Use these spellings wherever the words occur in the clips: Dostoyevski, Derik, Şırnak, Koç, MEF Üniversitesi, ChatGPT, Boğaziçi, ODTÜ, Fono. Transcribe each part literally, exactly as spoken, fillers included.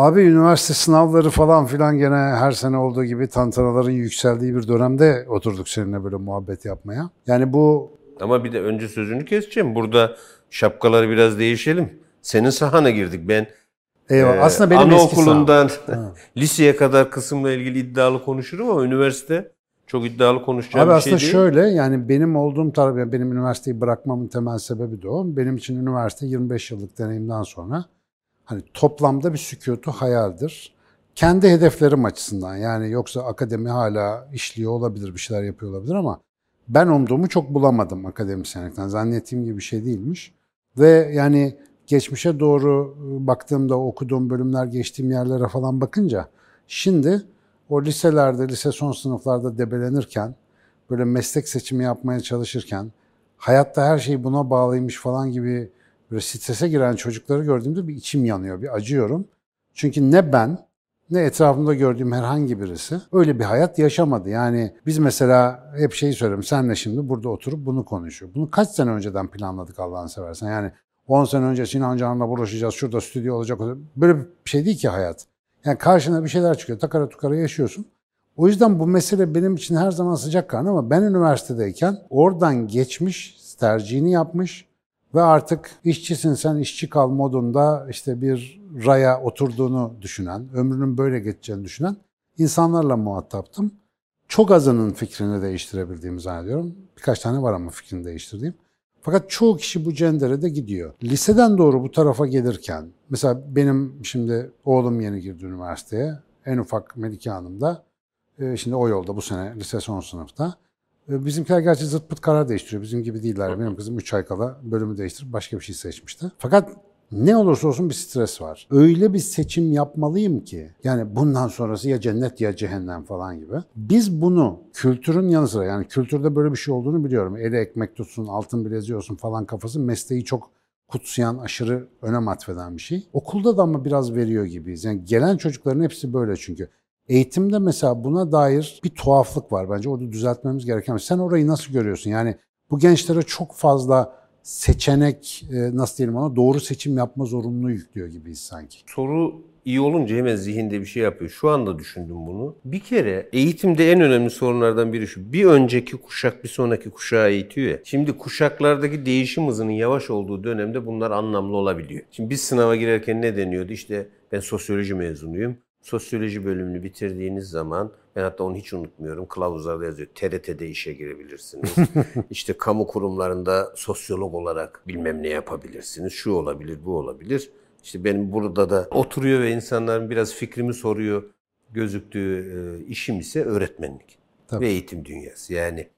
Abi üniversite sınavları falan filan gene her sene olduğu gibi tantanaların yükseldiği bir dönemde oturduk seninle böyle muhabbet yapmaya. Yani bu... Ama bir de önce sözünü keseceğim. Burada şapkaları biraz değişelim. Senin sahana girdik. Ben Eyvallah. E, aslında benim anaokulundan liseye kadar kısımla ilgili iddialı konuşurum ama üniversite çok iddialı konuşacağım Abi bir şey değil. Aslında şöyle yani benim olduğum tarafı, benim üniversiteyi bırakmamın temel sebebi de o. Benim için üniversite yirmi beş yıllık deneyimden sonra hani toplamda bir sükutu hayaldir. Kendi hedeflerim açısından yani yoksa akademi hala işliyor olabilir, bir şeyler yapıyor olabilir ama ben umduğumu çok bulamadım akademisyenlikten. Zannettiğim gibi bir şey değilmiş. Ve yani geçmişe doğru baktığımda okuduğum bölümler, geçtiğim yerlere falan bakınca şimdi o liselerde, lise son sınıflarda debelenirken, böyle meslek seçimi yapmaya çalışırken, hayatta her şey buna bağlıymış falan gibi böyle strese giren çocukları gördüğümde bir içim yanıyor, bir acıyorum. Çünkü ne ben, ne etrafımda gördüğüm herhangi birisi öyle bir hayat yaşamadı. Yani biz mesela hep şeyi söylüyorum, senle şimdi burada oturup bunu konuşuyor. Bunu kaç sene önceden planladık Allah'ını seversen. Yani on sene önce Sinan Can'la uğraşacağız, şurada stüdyo olacak. Böyle bir şey değil ki hayat. Yani karşına bir şeyler çıkıyor, takara tukara yaşıyorsun. O yüzden bu mesele benim için her zaman sıcakkanlı ama ben üniversitedeyken oradan geçmiş, tercihini yapmış ve artık işçisin sen işçi kal modunda işte bir raya oturduğunu düşünen, ömrünün böyle geçeceğini düşünen insanlarla muhataptım. Çok azının fikrini değiştirebildiğimi zannediyorum. Birkaç tane var ama fikrini değiştirdiğim. Fakat çoğu kişi bu cenderede gidiyor. Liseden doğru bu tarafa gelirken, mesela benim şimdi oğlum yeni girdi üniversiteye, en ufak Melike Hanım da, şimdi o yolda bu sene lise son sınıfta. Bizimkiler gerçi zıt pıt karar değiştiriyor, bizim gibi değiller. Benim kızım üç ay kala bölümü değiştirip başka bir şey seçmişti. Fakat ne olursa olsun bir stres var. Öyle bir seçim yapmalıyım ki, yani bundan sonrası ya cennet ya cehennem falan gibi. Biz bunu kültürün yanı sıra, yani kültürde böyle bir şey olduğunu biliyorum. Eli ekmek tutsun, altın bileziği olsun falan kafası mesleği çok kutsayan, aşırı önem atfeden bir şey. Okulda da ama biraz veriyor gibiyiz. Yani gelen çocukların hepsi böyle çünkü. Eğitimde mesela buna dair bir tuhaflık var bence. Orada düzeltmemiz gereken. Sen orayı nasıl görüyorsun? Yani bu gençlere çok fazla seçenek, nasıl diyelim ona, doğru seçim yapma zorunluluğu yüklüyor gibiyiz sanki. Soru iyi olunca hemen zihinde bir şey yapıyor. Şu anda düşündüm bunu. Bir kere eğitimde en önemli sorunlardan biri şu. Bir önceki kuşak bir sonraki kuşağı eğitiyor ya. Şimdi kuşaklardaki değişim hızının yavaş olduğu dönemde bunlar anlamlı olabiliyor. Şimdi biz sınava girerken ne deniyordu? İşte ben sosyoloji mezunuyum. Sosyoloji bölümünü bitirdiğiniz zaman, ben hatta onu hiç unutmuyorum, kılavuzlarda yazıyor, T R T'de işe girebilirsiniz. İşte kamu kurumlarında sosyolog olarak bilmem ne yapabilirsiniz. Şu olabilir, bu olabilir. İşte benim burada da oturuyor ve insanların biraz fikrimi soruyor gözüktüğü işim ise öğretmenlik. Tabii. Ve eğitim dünyası. Yani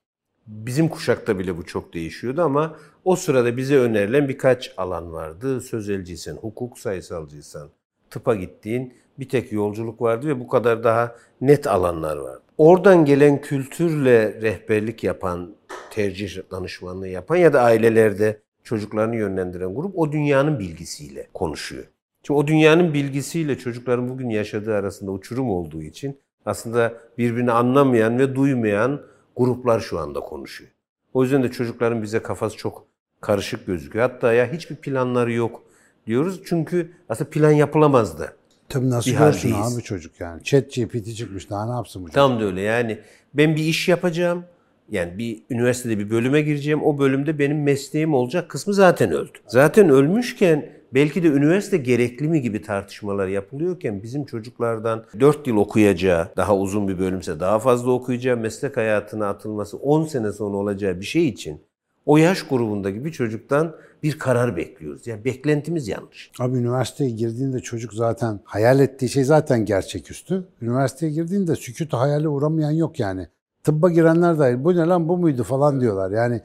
bizim kuşakta bile bu çok değişiyordu ama o sırada bize önerilen birkaç alan vardı. Sözelciysen, hukuk, sayısalcıysan, tıpa gittiğin bir tek yolculuk vardı ve bu kadar daha net alanlar vardı. Oradan gelen kültürle rehberlik yapan, tercih danışmanlığı yapan ya da ailelerde çocuklarını yönlendiren grup o dünyanın bilgisiyle konuşuyor. Şimdi o dünyanın bilgisiyle çocukların bugün yaşadığı arasında uçurum olduğu için aslında birbirini anlamayan ve duymayan gruplar şu anda konuşuyor. O yüzden de çocukların bize kafası çok karışık gözüküyor. Hatta ya hiçbir planları yok diyoruz çünkü aslında plan yapılamaz da. Tabii nasıl görsün abi çocuk yani. ChatGPT çıkmış daha ne yapsın bu çocuk? Tam da öyle yani. Ben bir iş yapacağım. Yani bir üniversitede bir bölüme gireceğim. O bölümde benim mesleğim olacak kısmı zaten öldü. Zaten ölmüşken belki de üniversite gerekli mi gibi tartışmalar yapılıyorken bizim çocuklardan dört yıl okuyacağı, daha uzun bir bölümse daha fazla okuyacağı, meslek hayatına atılması on sene sonra olacağı bir şey için o yaş grubundaki bir çocuktan bir karar bekliyoruz. Yani beklentimiz yanlış. Abi üniversiteye girdiğinde çocuk zaten hayal ettiği şey zaten gerçeküstü. Üniversiteye girdiğinde sükûtu hayale uğramayan yok yani. Tıbba girenler dahil bu ne lan bu muydu falan diyorlar. Yani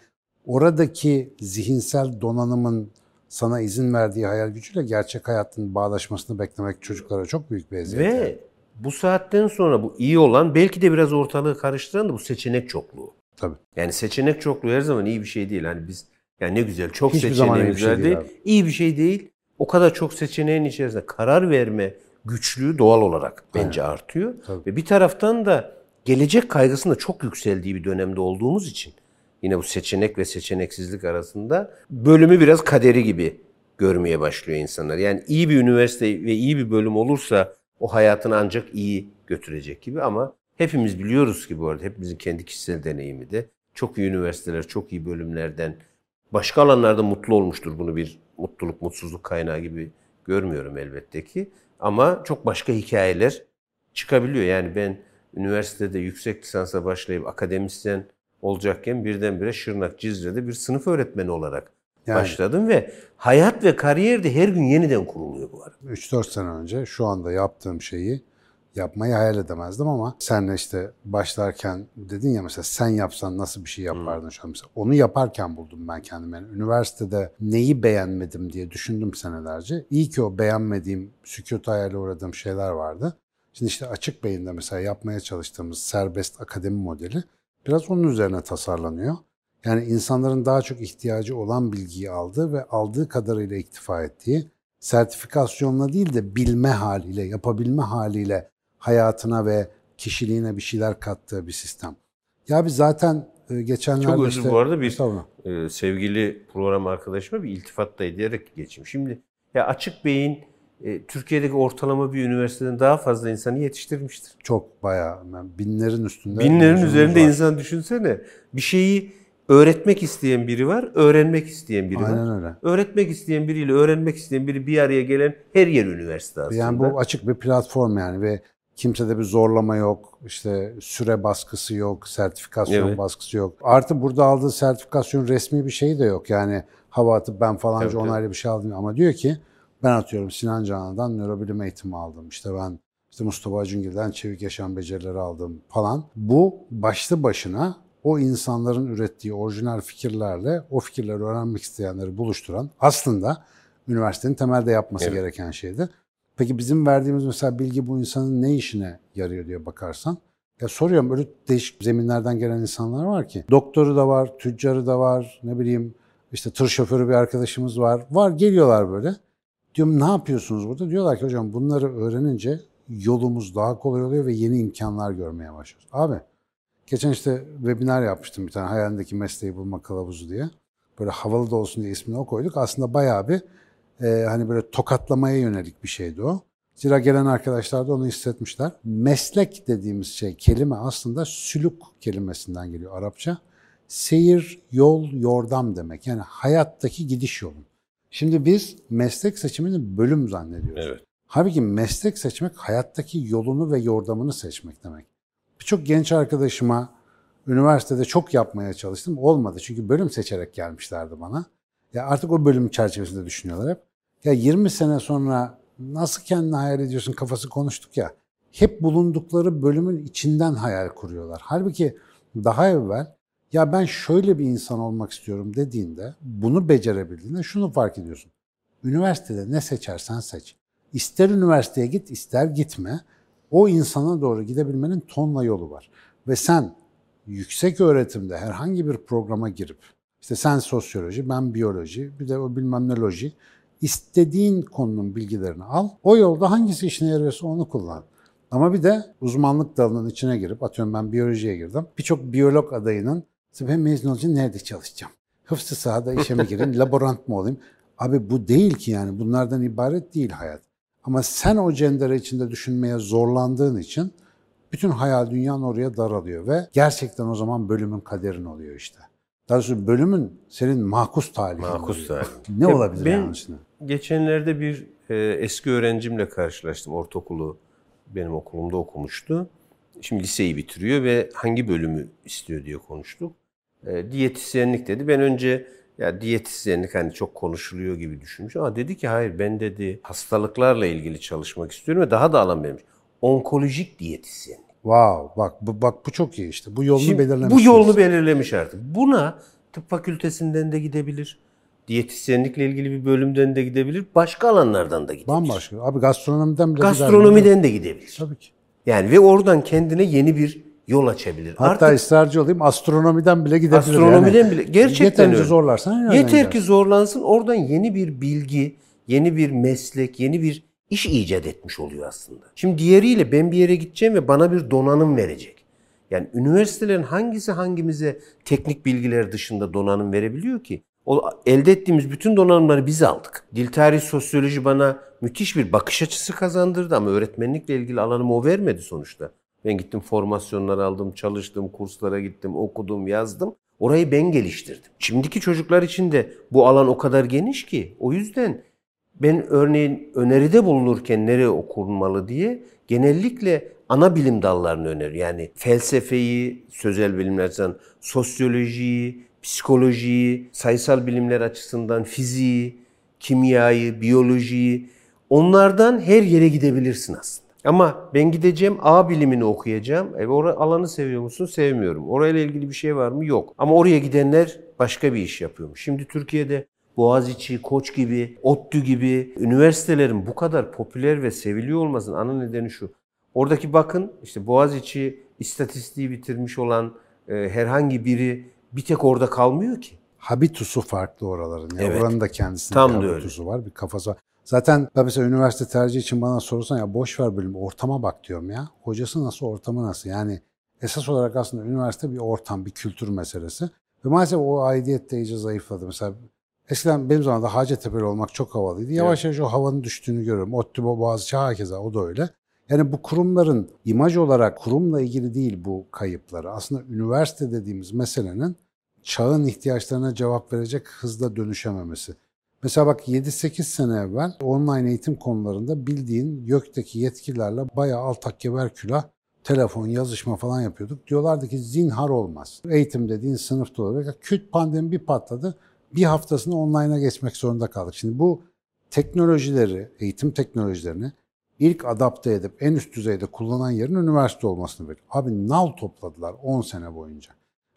oradaki zihinsel donanımın sana izin verdiği hayal gücüyle gerçek hayatın bağdaşmasını beklemek çocuklara çok büyük bir eziyet. Ve yani bu saatten sonra bu iyi olan belki de biraz ortalığı karıştıran da bu seçenek çokluğu. Tabii. Yani seçenek çokluğu her zaman iyi bir şey değil. Hani biz yani ne güzel çok seçeneğimiz var değil. İyi bir şey değil. O kadar çok seçeneğin içerisinde karar verme güçlüğü doğal olarak bence Aynen. artıyor. Tabii. Ve bir taraftan da gelecek kaygısında çok yükseldiği bir dönemde olduğumuz için yine bu seçenek ve seçeneksizlik arasında bölümü biraz kaderi gibi görmeye başlıyor insanlar. Yani iyi bir üniversite ve iyi bir bölüm olursa o hayatını ancak iyi götürecek gibi, ama hepimiz biliyoruz ki bu arada hepimizin kendi kişisel deneyimi de çok iyi üniversiteler, çok iyi bölümlerden başka alanlarda mutlu olmuştur. Bunu bir mutluluk, mutsuzluk kaynağı gibi görmüyorum elbette ki. Ama çok başka hikayeler çıkabiliyor. Yani ben üniversitede yüksek lisansa başlayıp akademisyen olacakken birdenbire Şırnak, Cizre'de bir sınıf öğretmeni olarak yani başladım ve hayat ve kariyer de her gün yeniden kuruluyor bu arada. üç dört sene önce şu anda yaptığım şeyi yapmayı hayal edemezdim, ama senle işte başlarken dedin ya, mesela sen yapsan nasıl bir şey yapardın hmm. şu an mesela. Onu yaparken buldum ben kendimi. Yani üniversitede neyi beğenmedim diye düşündüm senelerce. İyi ki o beğenmediğim, sükuta hayale uğradığım şeyler vardı. Şimdi işte açık beyinde mesela yapmaya çalıştığımız serbest akademi modeli biraz onun üzerine tasarlanıyor. Yani insanların daha çok ihtiyacı olan bilgiyi aldığı ve aldığı kadarıyla iktifa ettiği, sertifikasyonla değil de bilme haliyle, yapabilme haliyle hayatına ve kişiliğine bir şeyler kattığı bir sistem. Ya biz zaten geçenlerde... Çok özür işte, bu arada bir e, sevgili program arkadaşıma bir iltifat da ederek geçeyim. Şimdi ya açık beyin e, Türkiye'deki ortalama bir üniversiteden daha fazla insanı yetiştirmiştir. Çok bayağı, yani binlerin üstünde. Binlerin üzerinde var. İnsan düşünsene. Bir şeyi öğretmek isteyen biri var, öğrenmek isteyen biri Aynen var. Öyle. Öğretmek isteyen biriyle öğrenmek isteyen biri bir araya gelen her yer üniversite aslında. Yani bu açık bir platform yani ve kimsede bir zorlama yok, işte süre baskısı yok, sertifikasyon evet. baskısı yok. Artı burada aldığı sertifikasyon resmi bir şey de yok. Yani hava atıp ben falanca evet, onayla evet. bir şey aldım ama diyor ki ben atıyorum Sinan Canan'dan nörobilim eğitimi aldım. İşte ben işte Mustafa Acungil'den çevik yaşam becerileri aldım falan. Bu başlı başına o insanların ürettiği orijinal fikirlerle o fikirleri öğrenmek isteyenleri buluşturan aslında üniversitenin temelde yapması evet. gereken şeydi. Peki bizim verdiğimiz mesela bilgi bu insanın ne işine yarıyor diye bakarsan. Ya soruyorum, öyle değişik zeminlerden gelen insanlar var ki. Doktoru da var, tüccarı da var, ne bileyim işte tır şoförü bir arkadaşımız var. Var, geliyorlar böyle. Diyorum ne yapıyorsunuz burada? Diyorlar ki hocam bunları öğrenince yolumuz daha kolay oluyor ve yeni imkanlar görmeye başlıyoruz. Abi geçen işte webinar yapmıştım bir tane, hayalindeki mesleği bulma kılavuzu diye. Böyle havalı da olsun diye ismini o koyduk. Aslında bayağı bir Ee, hani böyle tokatlamaya yönelik bir şeydi o. Zira gelen arkadaşlar da onu hissetmişler. Meslek dediğimiz şey, kelime aslında sülük kelimesinden geliyor Arapça. Seyir, yol, yordam demek. Yani hayattaki gidiş yolu. Şimdi biz meslek seçimini bölüm zannediyoruz. Evet. Halbuki meslek seçmek hayattaki yolunu ve yordamını seçmek demek. Birçok genç arkadaşıma üniversitede çok yapmaya çalıştım. Olmadı çünkü bölüm seçerek gelmişlerdi bana. Ya artık o bölüm çerçevesinde düşünüyorlar hep. Ya yirmi sene sonra nasıl kendini hayal ediyorsun kafası konuştuk ya. Hep bulundukları bölümün içinden hayal kuruyorlar. Halbuki daha evvel ya ben şöyle bir insan olmak istiyorum dediğinde, bunu becerebildiğinde şunu fark ediyorsun. Üniversitede ne seçersen seç. İster üniversiteye git, ister gitme. O insana doğru gidebilmenin tonla yolu var. Ve sen yüksek öğretimde herhangi bir programa girip, İşte sen sosyoloji, ben biyoloji, bir de o bilmem ne loji. İstediğin konunun bilgilerini al. O yolda hangisi işine yarıyorsa onu kullan. Ama bir de uzmanlık dalının içine girip, atıyorum ben biyolojiye girdim. Birçok biyolog adayının, ben mezun olunca nerede çalışacağım? Hıfzı sahada işe mi gireyim, laborant mı olayım? Abi bu değil ki yani, bunlardan ibaret değil hayat. Ama sen o cendere içinde düşünmeye zorlandığın için bütün hayal dünyanın oraya daralıyor ve gerçekten o zaman bölümün kaderin oluyor işte. Daha doğrusu bölümün senin mahkus talihin. Mahkus talihin. Ne ya olabilir ben yani içinde? Geçenlerde bir e, eski öğrencimle karşılaştım. Ortaokulu benim okulumda okumuştu. Şimdi liseyi bitiriyor ve hangi bölümü istiyor diye konuştuk. E, diyetisyenlik dedi. Ben önce ya diyetisyenlik hani çok konuşuluyor gibi düşünmüş. Ama dedi ki hayır, ben dedi hastalıklarla ilgili çalışmak istiyorum ve daha da alan vermiş. Onkolojik diyetisyen. Wow, bak bu bak bu çok iyi işte. Bu yolunu Şimdi, belirlemiş. Bu yolunu diyorsun. belirlemiş artık. Buna tıp fakültesinden de gidebilir. Diyetisyenlikle ilgili bir bölümden de gidebilir. Başka alanlardan da gidebilir. Bambaşka. Abi gastronomiden bile Gastronomiden gidebilir. de gidebilir. Tabii ki. Yani ve oradan kendine yeni bir yol açabilir. Hatta artık, ısrarcı olayım, astronomiden bile gidebilir. Astronomiden yani, bile. Gerçekten yeter ki zorlarsan. Yeter ki zorlansın. Oradan yeni bir bilgi, yeni bir meslek, yeni bir İş icat etmiş oluyor aslında. Şimdi diğeriyle ben bir yere gideceğim ve bana bir donanım verecek. Yani üniversitelerin hangisi hangimize teknik bilgiler dışında donanım verebiliyor ki? O, elde ettiğimiz bütün donanımları biz aldık. Dil, tarih, sosyoloji bana müthiş bir bakış açısı kazandırdı ama öğretmenlikle ilgili alanımı o vermedi sonuçta. Ben gittim formasyonlar aldım, çalıştım, kurslara gittim, okudum, yazdım. Orayı ben geliştirdim. Şimdiki çocuklar için de bu alan o kadar geniş ki. O yüzden ben örneğin öneride bulunurken nereye okunmalı diye genellikle ana bilim dallarını öneriyorum. Yani felsefeyi, sözel bilimler açısından, sosyolojiyi, psikolojiyi, sayısal bilimler açısından fiziği, kimyayı, biyolojiyi, onlardan her yere gidebilirsin aslında. Ama ben gideceğim A bilimini okuyacağım. E, or- alanı seviyor musun? Sevmiyorum. Orayla ilgili bir şey var mı? Yok. Ama oraya gidenler başka bir iş yapıyormuş. Şimdi Türkiye'de Boğaziçi, Koç gibi, ODTÜ gibi üniversitelerin bu kadar popüler ve seviliyor olmasının ana nedeni şu. Oradaki bakın işte Boğaziçi istatistiği bitirmiş olan e, herhangi biri bir tek orada kalmıyor ki. Habitusu farklı oraların. Yani evet. Oranın da kendisinin tam bir habitusu var. Bir kafası var. Zaten ben mesela üniversite tercihi için bana sorursan ya boş ver bölüm, ortama bak diyorum ya. Hocası nasıl, ortamı nasıl? Yani esas olarak aslında üniversite bir ortam, bir kültür meselesi. Ve maalesef o aidiyet de iyice zayıfladı. Mesela eskiden benim zamanımda Hacettepe'li olmak çok havalıydı. Yavaş evet. yavaş o havanın düştüğünü görüyorum. ODTÜ, Boğaziçi, herkese o da öyle. Yani bu kurumların imaj olarak kurumla ilgili değil bu kayıpları. Aslında üniversite dediğimiz meselenin çağın ihtiyaçlarına cevap verecek hızla dönüşememesi. Mesela bak yedi sekiz sene evvel online eğitim konularında bildiğin YÖK'teki yetkililerle bayağı altak geber külah telefon, yazışma falan yapıyorduk. Diyorlardı ki zinhar olmaz. Eğitim dediğin sınıfta olarak küt pandemi bir patladı. Bir haftasını online'a geçmek zorunda kaldık. Şimdi bu teknolojileri, eğitim teknolojilerini ilk adapte edip en üst düzeyde kullanan yerin üniversite olmasını bekliyor. Abi nal topladılar on sene boyunca.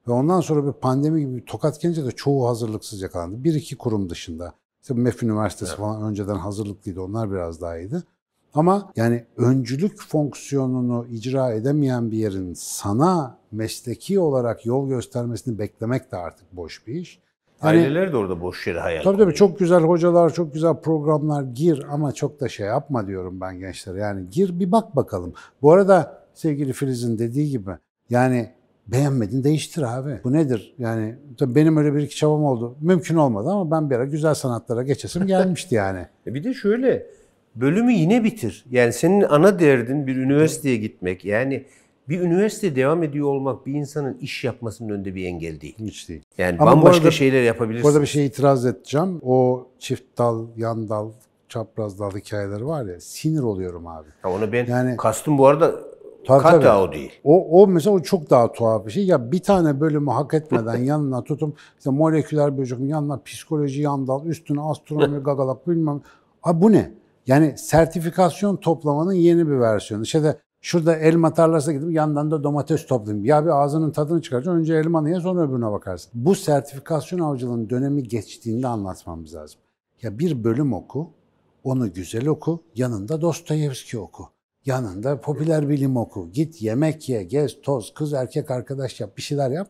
Ve ondan sonra bir pandemi gibi bir tokat gelince de çoğu hazırlıksız yakalandı. Bir iki kurum dışında. İşte MEF Üniversitesi evet. falan önceden hazırlıklıydı. Onlar biraz daha iyiydi. Ama yani öncülük fonksiyonunu icra edemeyen bir yerin sana mesleki olarak yol göstermesini beklemek de artık boş bir iş. Yani, aileler de orada boş yere hayal Tabii tabii çok güzel hocalar, çok güzel programlar gir ama çok da şey yapma diyorum ben gençlere. Yani gir bir bak bakalım. Bu arada sevgili Filiz'in dediği gibi yani beğenmedin değiştir abi. Bu nedir? Yani tabii benim öyle bir iki çabam oldu. Mümkün olmadı ama ben bir ara güzel sanatlara geçesim gelmişti yani. Bir de şöyle bölümü yine bitir. Yani senin ana derdin bir üniversiteye gitmek. Yani bir üniversite devam ediyor olmak bir insanın iş yapmasının önünde bir engel değil. Hiç değil. Yani ama bambaşka arada, şeyler yapabilirsin. Bu arada bir şey itiraz edeceğim. O çift dal, yan dal, çapraz dal hikayeleri var ya sinir oluyorum abi. Ya onu ben yani, kastım bu arada kata o değil. O, o mesela o çok daha tuhaf bir şey. Ya bir tane bölümü hak etmeden yanına tutum işte moleküler biyolojinin yanına psikoloji yan dal, üstüne astronomi gagalak bilmem. Abi bu ne? Yani sertifikasyon toplamanın yeni bir versiyonu. Şeyde şurada elma tarlasına gidip yandan da domates toplayayım. Ya bir ağzının tadını çıkaracaksın. Önce elmanı ye sonra öbürüne bakarsın. Bu sertifikasyon avcılığının dönemi geçtiğinde anlatmamız lazım. Ya bir bölüm oku, onu güzel oku, yanında Dostoyevski oku. Yanında popüler bilim oku. Git yemek ye, gez, toz, kız, erkek arkadaş yap, bir şeyler yap.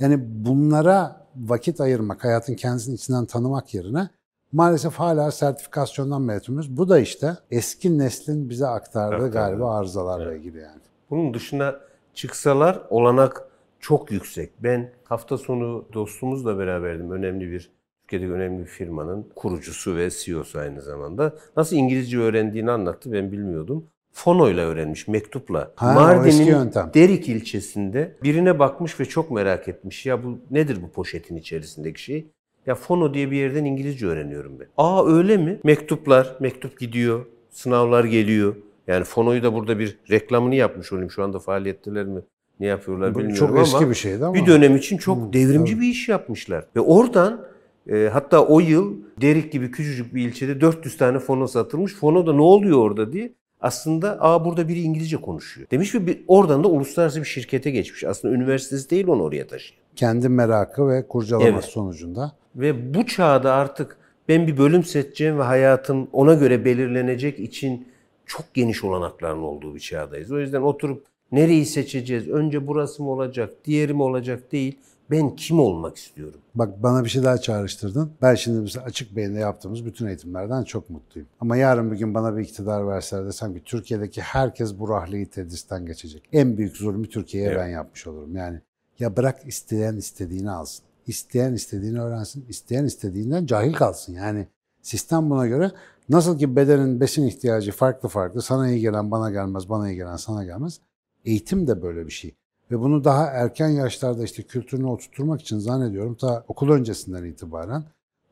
Yani bunlara vakit ayırmak, hayatın kendisini içinden tanımak yerine maalesef hala sertifikasyondan mevzumuz. Bu da işte eski neslin bize aktardığı evet, galiba evet. arızalarla evet. ilgili yani. Bunun dışına çıksalar olanak çok yüksek. Ben hafta sonu dostumuzla beraberdim. Önemli bir, Türkiye'deki önemli bir firmanın kurucusu ve C E O'su aynı zamanda. Nasıl İngilizce öğrendiğini anlattı ben bilmiyordum. Fono ile öğrenmiş, mektupla. Ha, Mardin'in Derik ilçesinde birine bakmış ve çok merak etmiş. Ya bu nedir bu poşetin içerisindeki şey? Ya Fono diye bir yerden İngilizce öğreniyorum ben. Aa öyle mi? Mektuplar, mektup gidiyor, sınavlar geliyor. Yani Fono'yu da burada bir reklamını yapmış olayım. Şu anda faaliyetteler mi? Ne yapıyorlar bilmiyorum çok ama. Çok eski bir şeydi ama. Bir dönem için çok hmm, devrimci tabii. bir iş yapmışlar. Ve oradan e, hatta o yıl Derik gibi küçücük bir ilçede dört yüz tane Fono satılmış. Fono da ne oluyor orada diye. Aslında aa burada biri İngilizce konuşuyor. Demiş ve bir, oradan da uluslararası bir şirkete geçmiş. Aslında üniversitesi değil onu oraya taşıyor. Kendi merakı ve kurcalaması evet. sonucunda. Ve bu çağda artık ben bir bölüm seçeceğim ve hayatım ona göre belirlenecek için çok geniş olanakların olduğu bir çağdayız. O yüzden oturup nereyi seçeceğiz, önce burası mı olacak, diğeri mi olacak değil. Ben kim olmak istiyorum? Bak bana bir şey daha çağrıştırdın. Ben şimdi mesela açık beyinde yaptığımız bütün eğitimlerden çok mutluyum. Ama yarın bir gün bana bir iktidar verseler desem ki Türkiye'deki herkes bu rahleyi tedristen geçecek. En büyük zulmü Türkiye'ye evet. ben yapmış olurum. Yani ya bırak isteyen istediğini alsın. İsteyen istediğini öğrensin, isteyen istediğinden cahil kalsın. Yani sistem buna göre, nasıl ki bedenin besin ihtiyacı farklı farklı, sana iyi gelen bana gelmez, bana iyi gelen sana gelmez. Eğitim de böyle bir şey. Ve bunu daha erken yaşlarda işte kültürünü oturtmak için zannediyorum ta okul öncesinden itibaren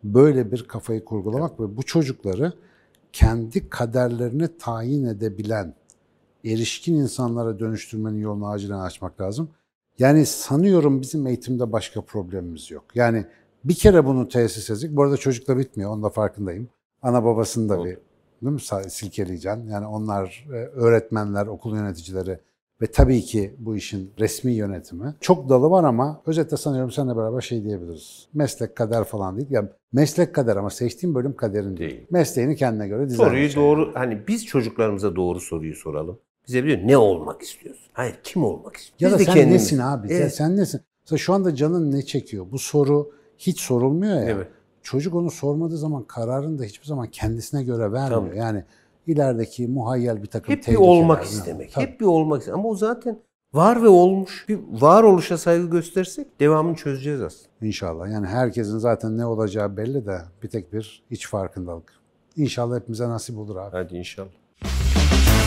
böyle bir kafayı kurgulamak evet. Ve bu çocukları kendi kaderlerini tayin edebilen erişkin insanlara dönüştürmenin yolunu acilen açmak lazım. Yani sanıyorum bizim eğitimde başka problemimiz yok. Yani bir kere bunu tesis ettik. Bu arada çocukla bitmiyor, onun da farkındayım. Ana babasını da bir değil mi, silkeleyeceksin. Yani onlar öğretmenler, okul yöneticileri ve tabii ki bu işin resmi yönetimi. Çok dalı var ama özetle sanıyorum seninle beraber şey diyebiliriz. Meslek kader falan değil. Yani meslek kader ama seçtiğin bölüm kaderin değil. değil. Mesleğini kendine göre dizayn Soruyu şey. doğru, hani biz çocuklarımıza doğru soruyu soralım. Bize biliyor ne olmak istiyorsun? Hayır, kim olmak istiyorsun? Ya biz da sen kendimiz. nesin abi? Evet. Ya sen nesin? Mesela şu anda canın ne çekiyor? Bu soru hiç sorulmuyor ya. Evet. Çocuk onu sormadığı zaman kararını da hiçbir zaman kendisine göre vermiyor. Tabii. Yani ilerideki muhayyel bir takım hep bir olmak istemek. Tabii. Hep bir olmak istemek. Ama o zaten var ve olmuş. Bir varoluşa saygı göstersek devamını çözeceğiz aslında. İnşallah. Yani herkesin zaten ne olacağı belli de bir tek bir iç farkındalık. İnşallah hepimize nasip olur abi. Hadi inşallah.